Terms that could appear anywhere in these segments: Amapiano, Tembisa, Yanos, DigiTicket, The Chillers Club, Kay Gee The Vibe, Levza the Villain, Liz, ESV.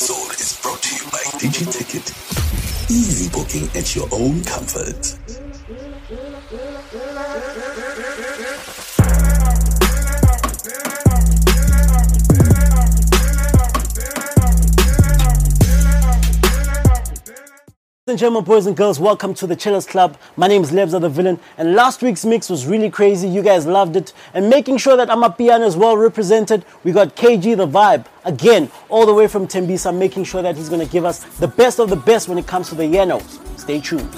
episode is brought to you by DigiTicket. Easy booking at your own comfort. Ladies and gentlemen, boys and girls, welcome to the Chillers Club. My name is Levza the Villain, and last week's mix was really crazy. You guys loved it. And making sure that Amapiano is well represented, we got Kay Gee The Vibe, again, all the way from Tembisa, making sure that he's going to give us the best of the best when it comes to the Yanos. Stay tuned.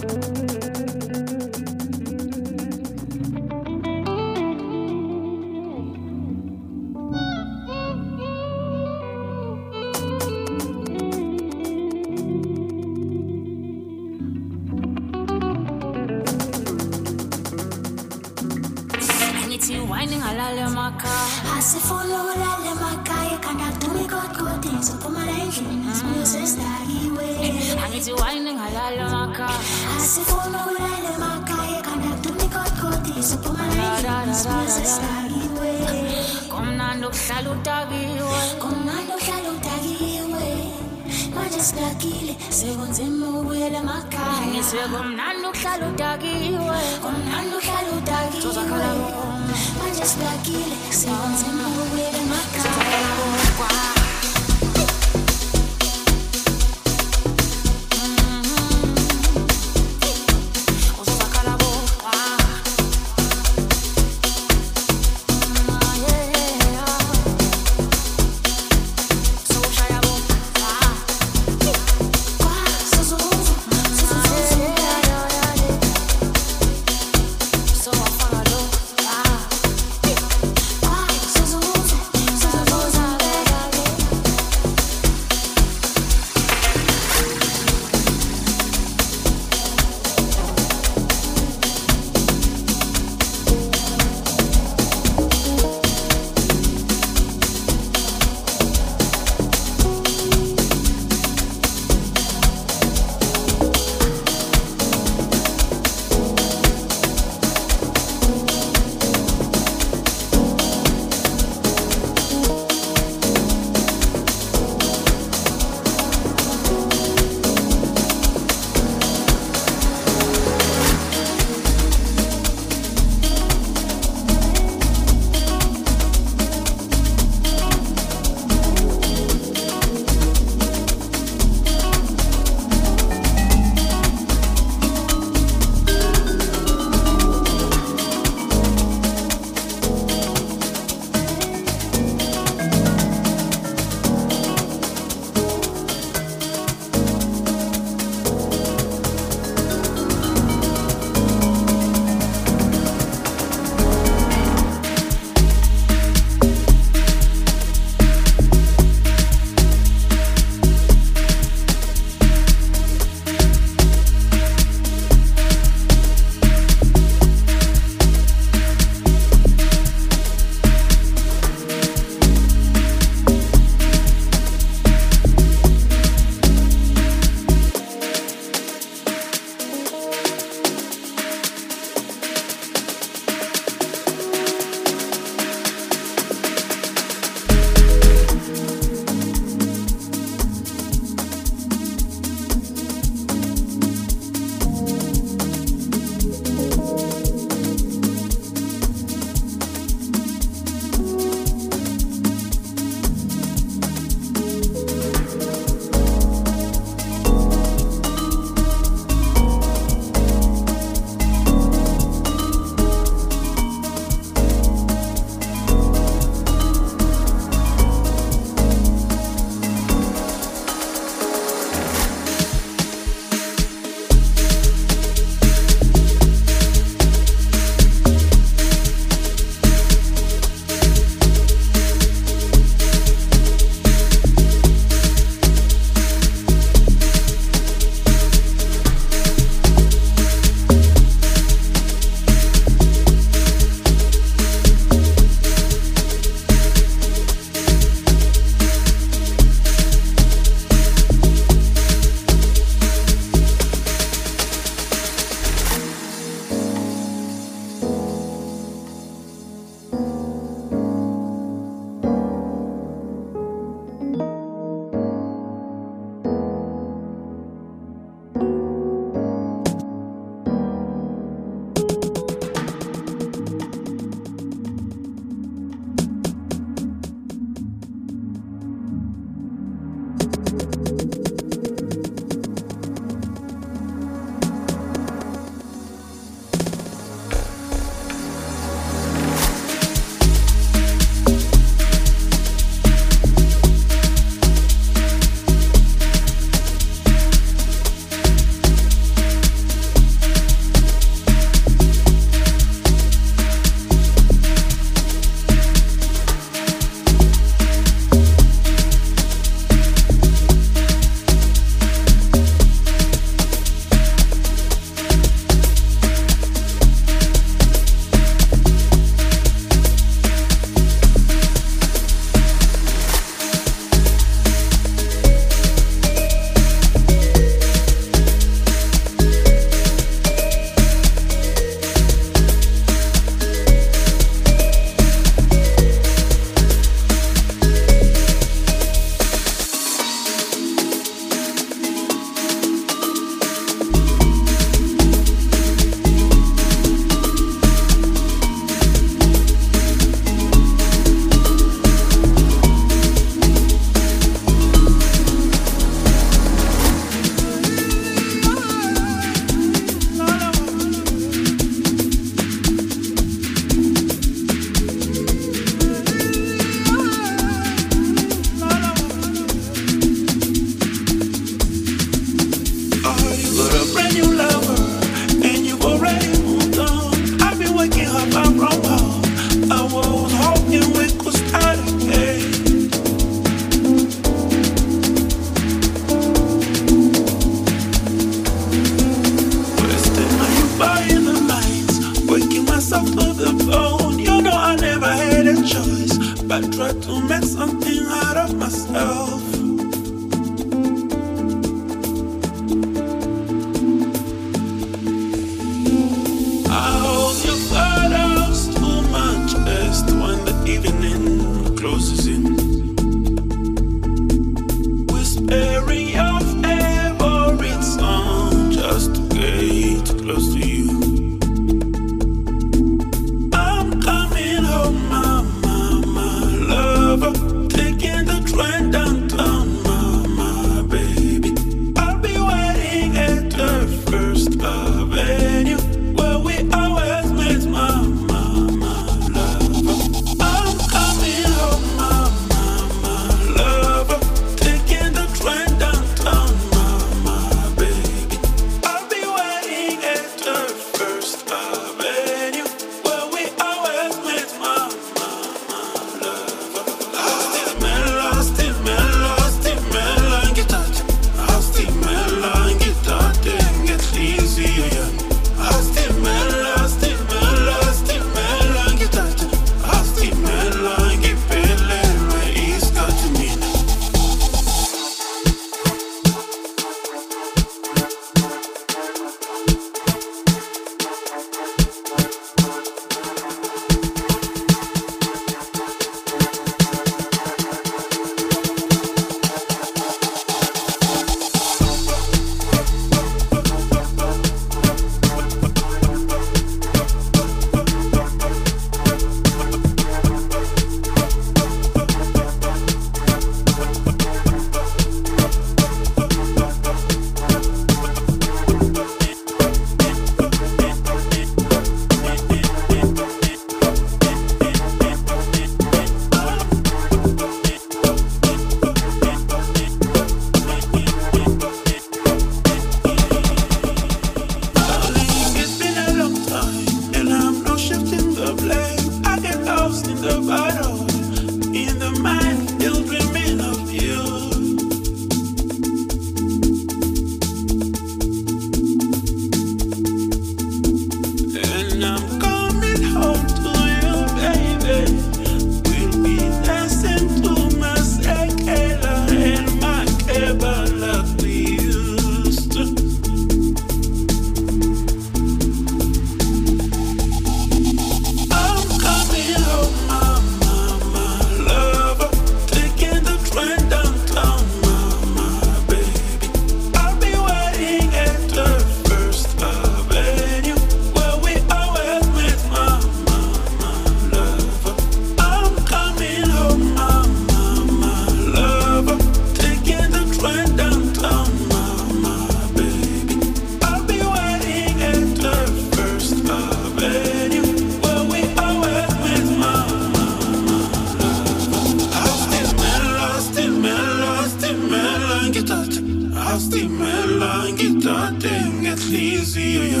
Als die Mella in Gitarre denkt, lies sie ja.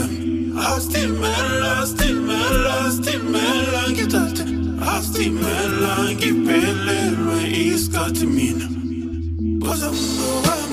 Als die Mella in Gitarre denkt, als die Mella in Gipelle, rei ist Gatimina. Was am November?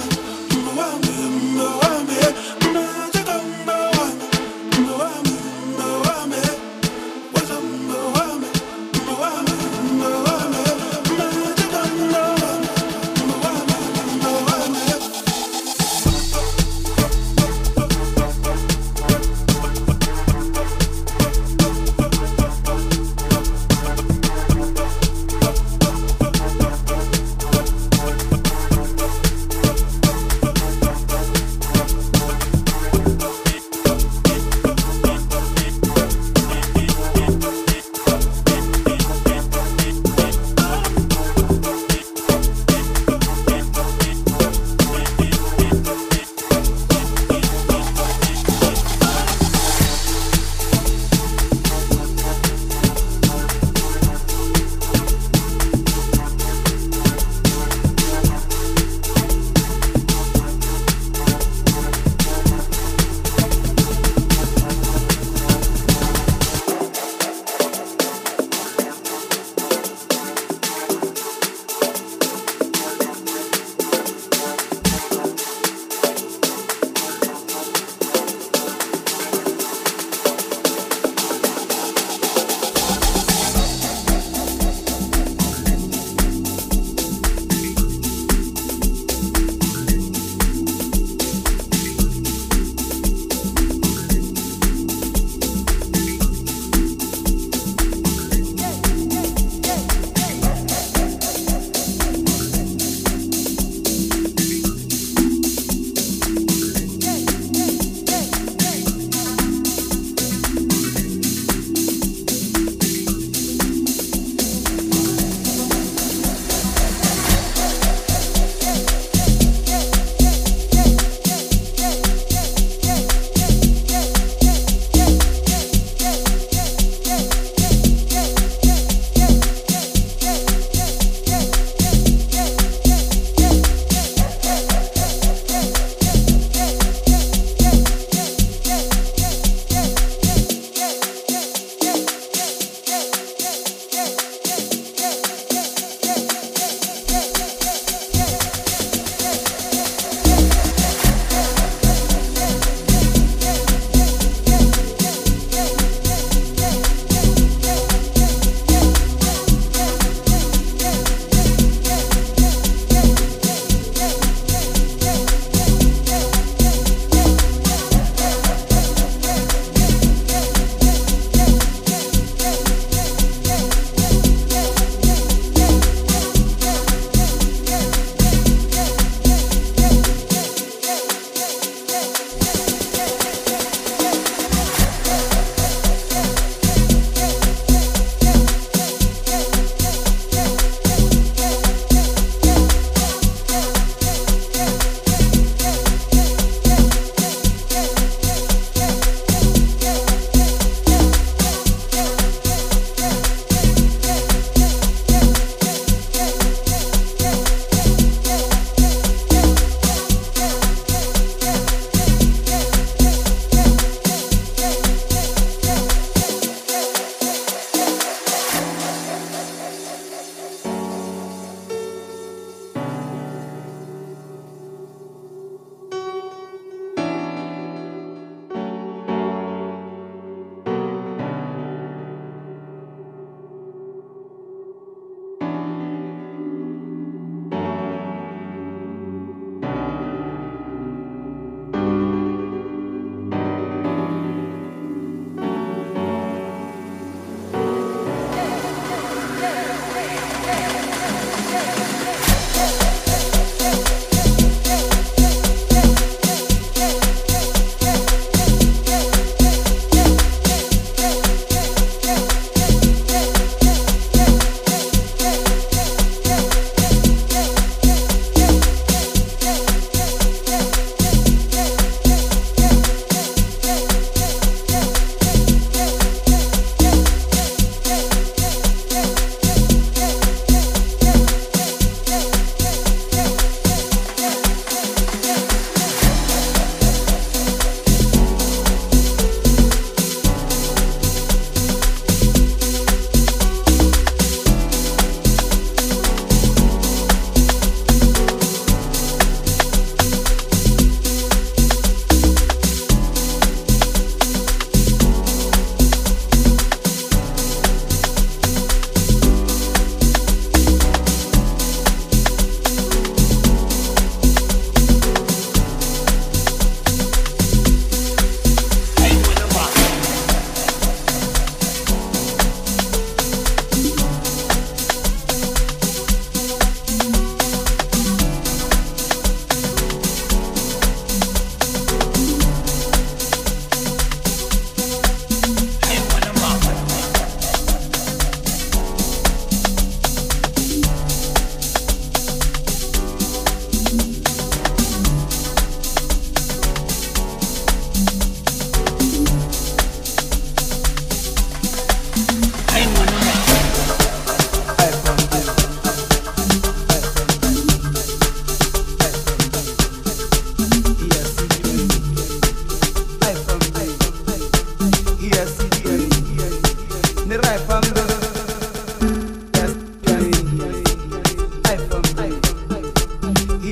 I'm a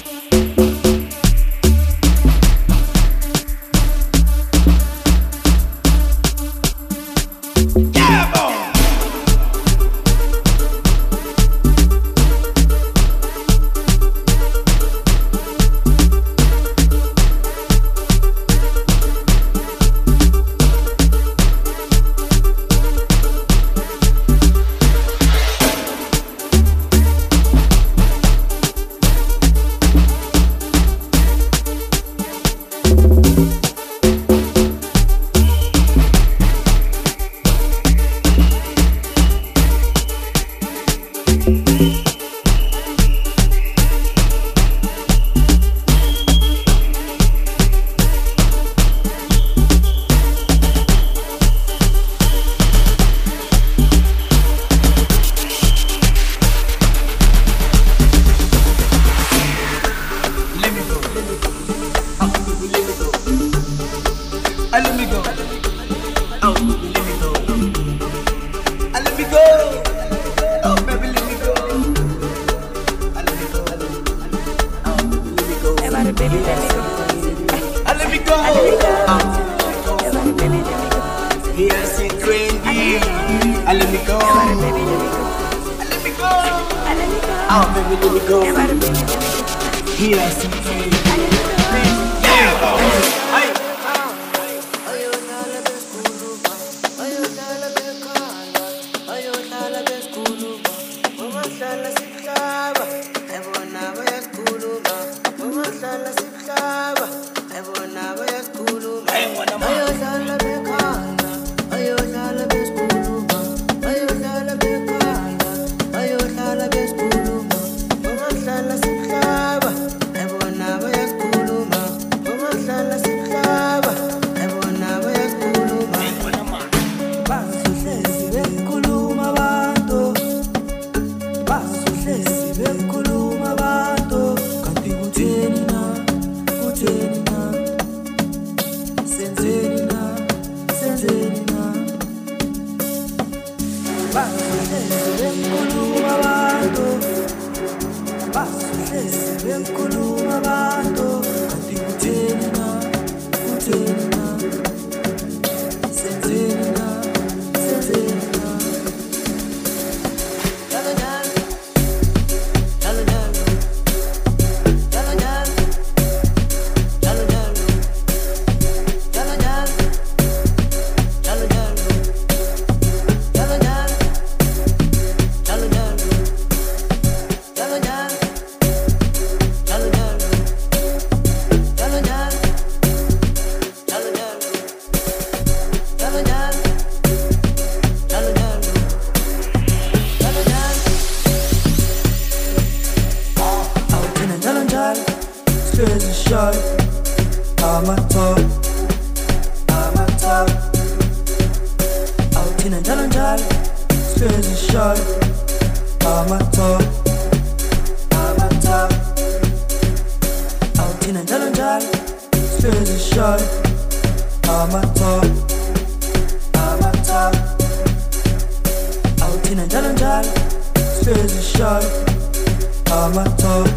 top. in a jolly jolly. Spirit is short. I'm a top. Out in a jolly jolly. Spirit is short. I'm a top.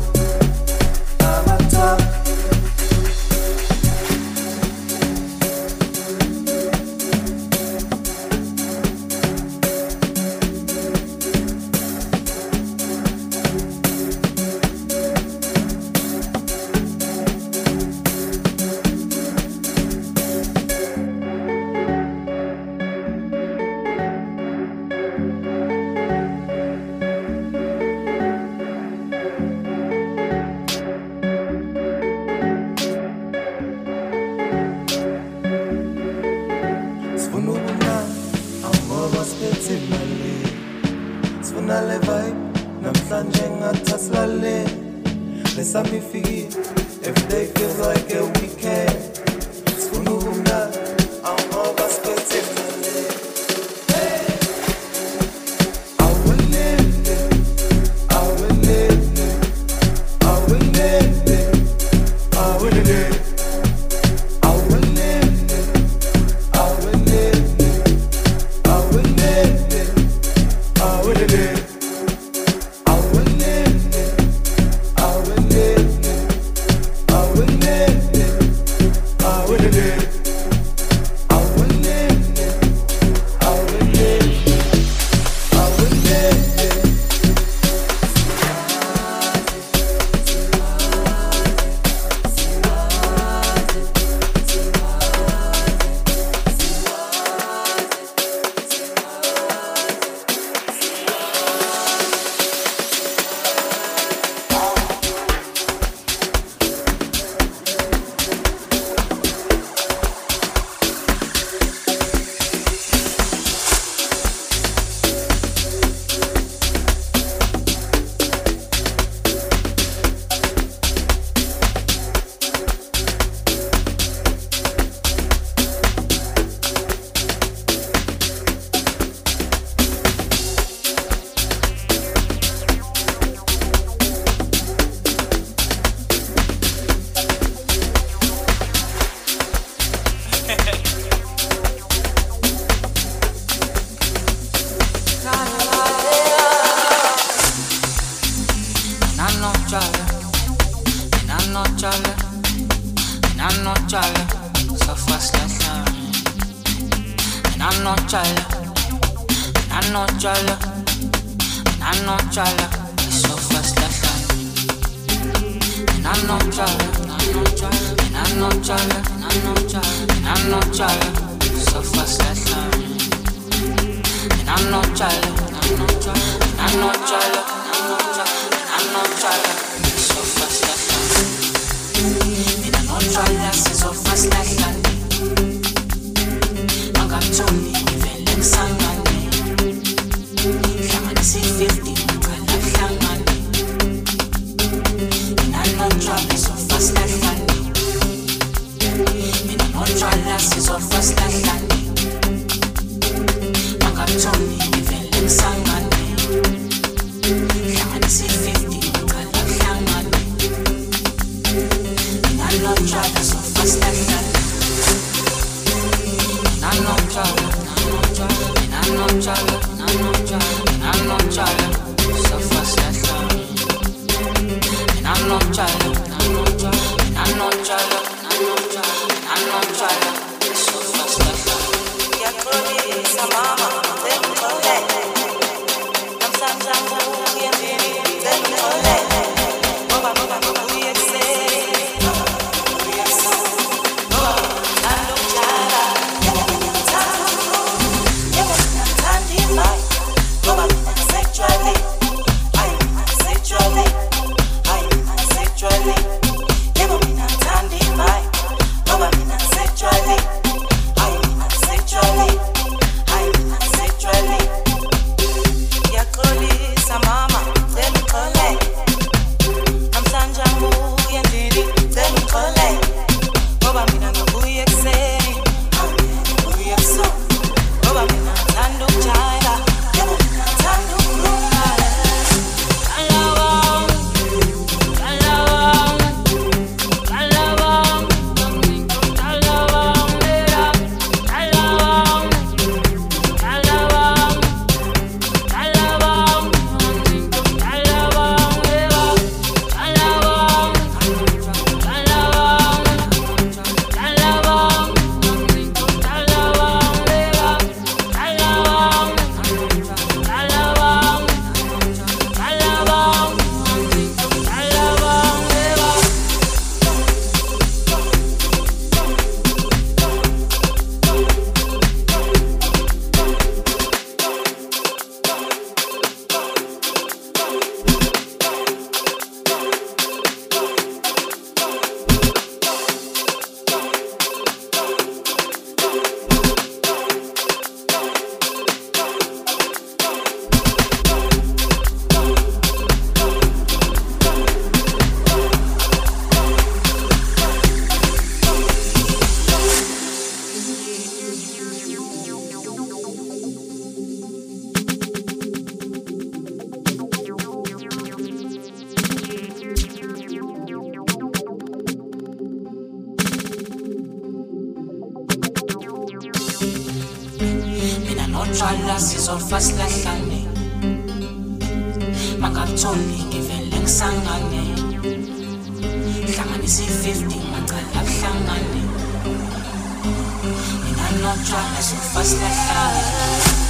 Trawlers is all fast like lightning. Makaptoli given like sangane. Hlanganisi 50 macala hlangane. And I'm not trawlers so fast like lightning.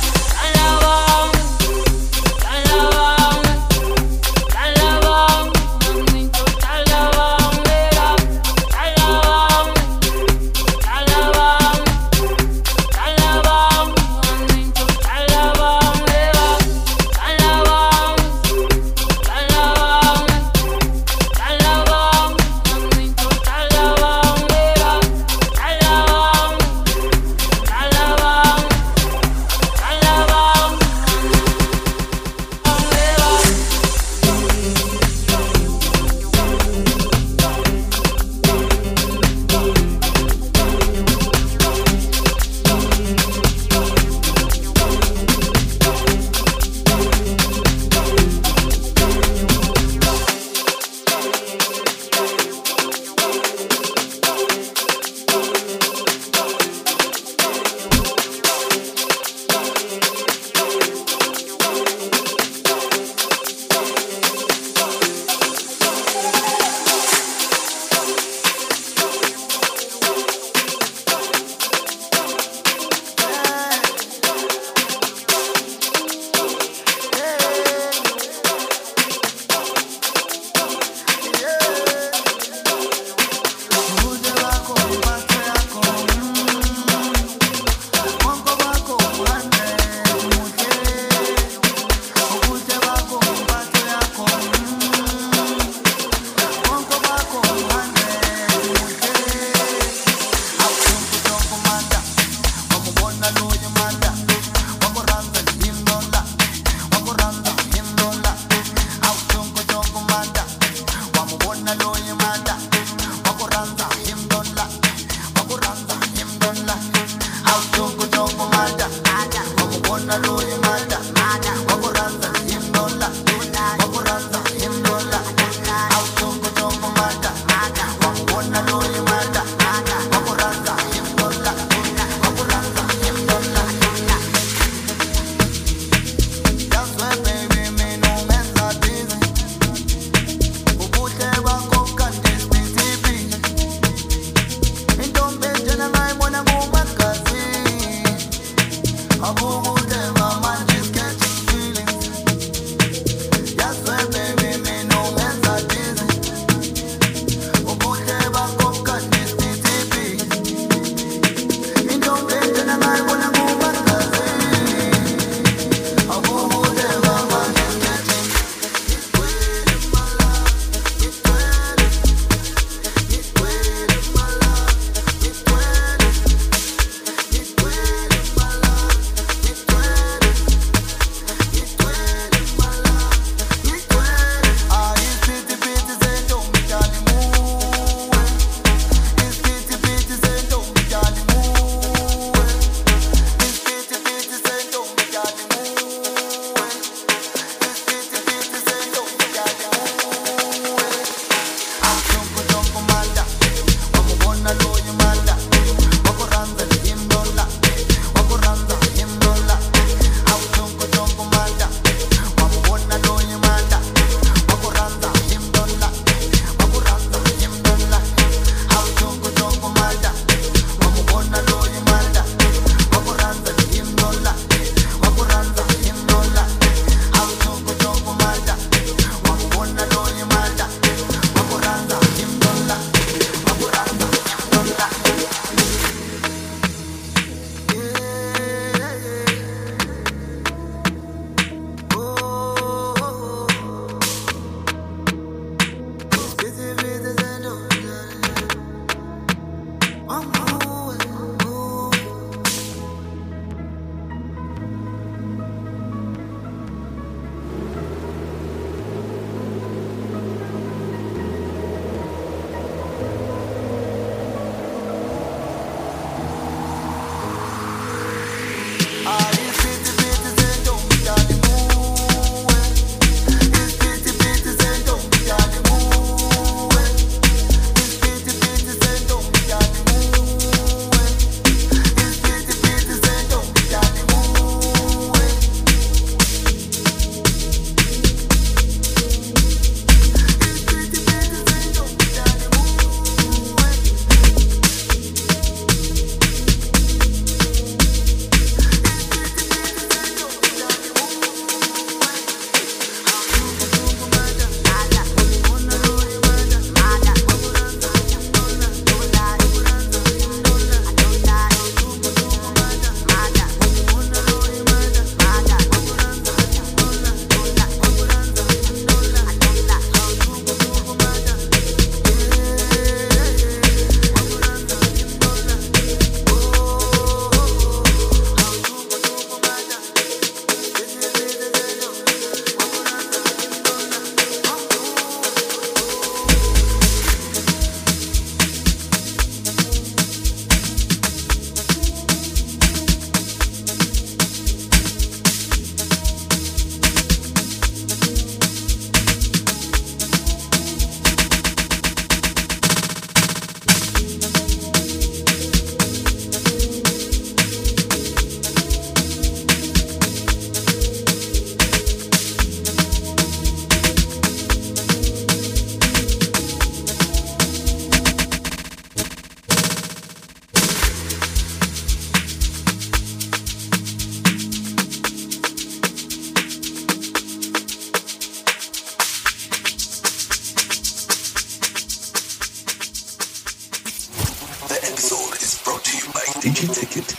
is brought to you by DigiTicket.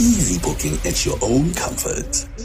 Easy booking at your own comfort.